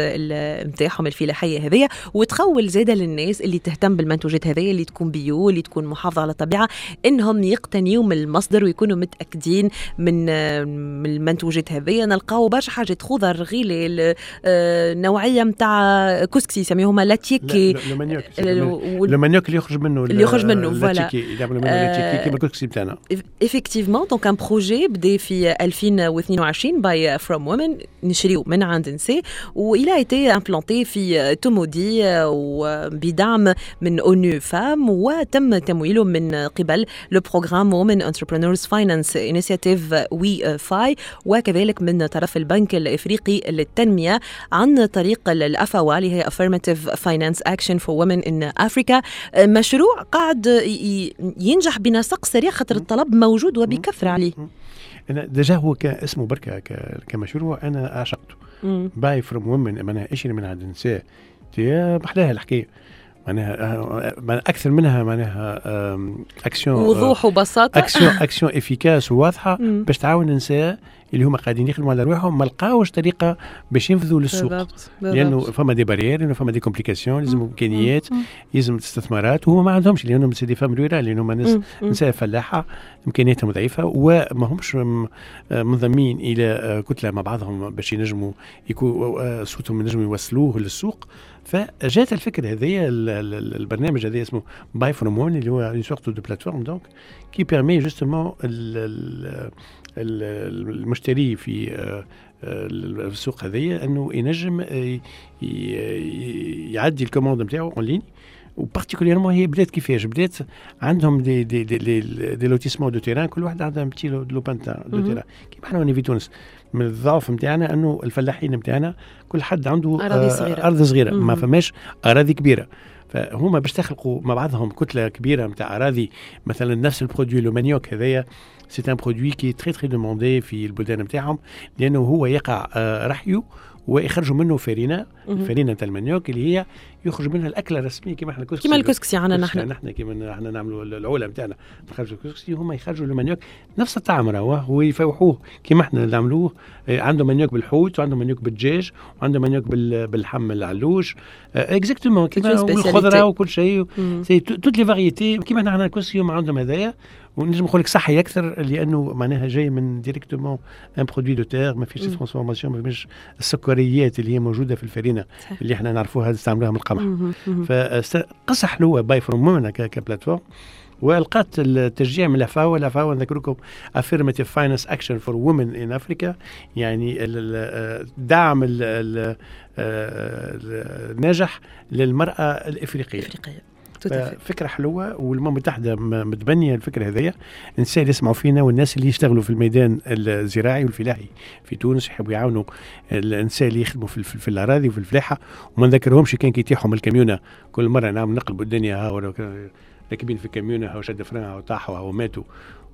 نتاعهم الفلاحيه هذه، وتخول زاده للناس اللي تهتم بالمنتوجات هذه اللي تكون بيو اللي تكون محافظه على الطبيعه انهم يقتنيوا من المصدر ويكونوا متاكدين من من المنتوجات هذه. نلقاو برشا حاجات خضر، غلال، نوعية متاع كسكسي يسميوهما لاتيكي، المانيوك اللي يخرج منه اللي يخرج منه لاتيكي يعملوا منه لاتيكي كيما الكسكسي تاعنا ايفيكتيفمون. دونك ان بروجي بدا في ألفين واثنين وعشرين باي فروم وومن، نشريو من عند نساء وإلا ايتي امبلانتي في تومودي وبدعم من اونو فام، وتم تمويله من قبل لو بروغرام وومن انتربرينورز فاينانس انيشيتيف وي فاي، وكذلك من طرف البنك الافريقي للتنميه عن طريق الأفوا اللي هي Affirmative Finance Action for Women in Africa. مشروع قاعد ينجح بنسق سريع خاطر الطلب موجود وبكثرة عليه. أنا دجا هو كاسمه بركة كمشروع أنا أعشقته باي فروم وومن، معناها إيش اللي من عند النساء تيا محلاها الحكاية، معناها أكثر منها معناها أكشن وضوح وبساطة، أكشن أكشن إفكاس وواضحة باش تعاون النساء اللي هما قاعدين يخدموا على رواحهم ما لقاوش طريقه باش ينفذوا للسوق، لانه فما دي بارير، لانه فما دي كومبليكاسيون، لازم امكانيات، لازم استثمارات، وهما ما عندهمش لانهم سيدي فام رورال، لانه ناس نساء فلاحه امكانياتهم ضعيفه وما همش منضمين الى كتله مع بعضهم باش ينجموا يكونوا صوتهم ينجموا يوصلوه للسوق. فجات الفكره هذه، البرنامج هذا اسمه باي فروم وومن اللي هو اون سورت دو بلاتفورم دونك كي بيرمي جوستومون المشتري في السوق هذية أنه ينجم يعدي الكوموند متاعه أونلاين. وبارتيكوليرمون هي بلاد كيفاش بلاد عندهم دي دي دي دي لوتيسمون دو تيران، كل واحد عندها بتي لو بانتا دو تيران كيما حنا هنا في تونس. من الضعف متاعنا أنه الفلاحين متاعنا كل حد عنده أراضي صغيرة, أرض صغيرة. ما فماش أراضي كبيرة، فهما باش تخلقوا مع بعضهم كتلة كبيرة متاع أراضي. مثلا نفس البرودوي لو مانيوك هذايا c'est un produit qui est très très demandé في البلدان نتاعهم، لانه هو يقع رحيه ويخرجوا منه فرينه الفرينه تاع المانيوك اللي هي يخرج منها الاكله الرسميه كما احنا الكسكسي كما الكسكسي عندنا نحن نحن كما احنا نعملوا العوله نتاعنا نخرجوا الكسكسي، هما يخرجوا المانيوك نفس الطعم راه ويفوحوه كما احنا نعملوه. عندهم مانيوك بالحوت وعندهم مانيوك بالدجاج وعندهم مانيوك باللحم العلوش اكزاكتومون كما الخضره وكل شيء سي توت لي فاريتي كما احنا عندنا الكسكسي هما عندهم هذايا. ونجم نقول لك صحي اكثر لانه معناها جاي من ديريكتومون ان برودوي دو تير، ما فيش ترانسفورماسيون، ما فيش السكريات اللي هي موجوده في الفرينه اللي احنا نعرفوها نستعملوها من القمح. فقصح حلوه باي فروم وومن كبلاتفورم ولقات التشجيع من الأفاو. الأفاو نذكركم Affirmative Finance Action for Women in Africa، يعني دعم الناجح للمرأة الإفريقية الإفريقية. فكرة حلوة والأمم المتحدة متبنية الفكرة هذية. الناس اللي يسمعوا فينا والناس اللي يشتغلوا في الميدان الزراعي والفلاحي في تونس يحبوا يعاونوا الناس اللي يخدموا في, في الأراضي وفي الفلاحة، وما نذكرهمش كان كيتيحوا من الكاميونة كل مرة نعم نقلبوا الدنيا ها راكبين في الكاميونة ها شد فرنها وطاحوا ها وماتوا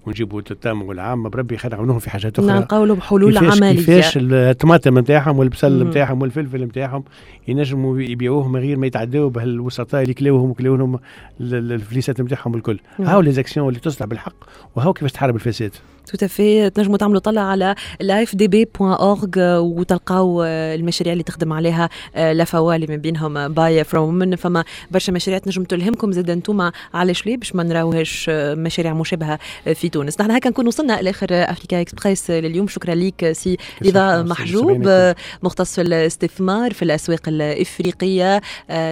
ونجيبوا التمر والعام بربي يخدعونهم في حاجات أخرى. نقولوا بحلول عملية كيفاش الطماطم نتاعهم والبصل نتاعهم والفلفل نتاعهم ينجموا يبيعوهم غير ما يتعداو بهالوسطاء اللي كلاوهم وكلاوهم الفليسات نتاعهم الكل. هاو لي زاكسيون اللي تصلح بالحق وهاو كيفاش تحارب الفساد. تو تفي تنجموا تعملوا طلع على اف دي بي دوت أورغ وتلقاو المشاريع اللي تخدم عليها لافوالي من بينهم باي فروم من فما برشا مشاريع تنجم تلهمكم زاد انتوما علاش ليه باش ما نراوهاش مشاريع مشابهه في تونس. نحن هكا نكون وصلنا لاخر افريكا اكسبريس لليوم. شكرا لك سي رضا محجوب مختص في الاستثمار في الاسواق الافريقيه،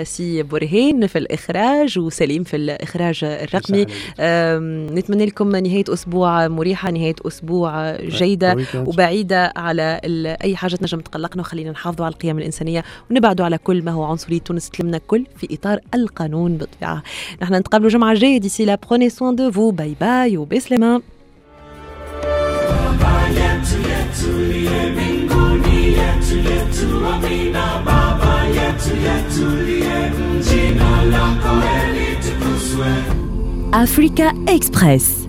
سي برهين في الاخراج وسليم في الاخراج الرقمي. نتمنى لكم نهايه اسبوع مريحه، نهايه اسبوع جيده وبعيده على اي حاجه تنجم تقلقنا، وخلينا نحافظوا على القيم الانسانيه ونبعدوا على كل ما هو عنصري. تونس تلمنا كل في اطار القانون بالطبيعه. نحن نتقابلوا جمعه جايه. ديسي لا بروني سوان دو فو، باي باي وبسلامه. Africa Express.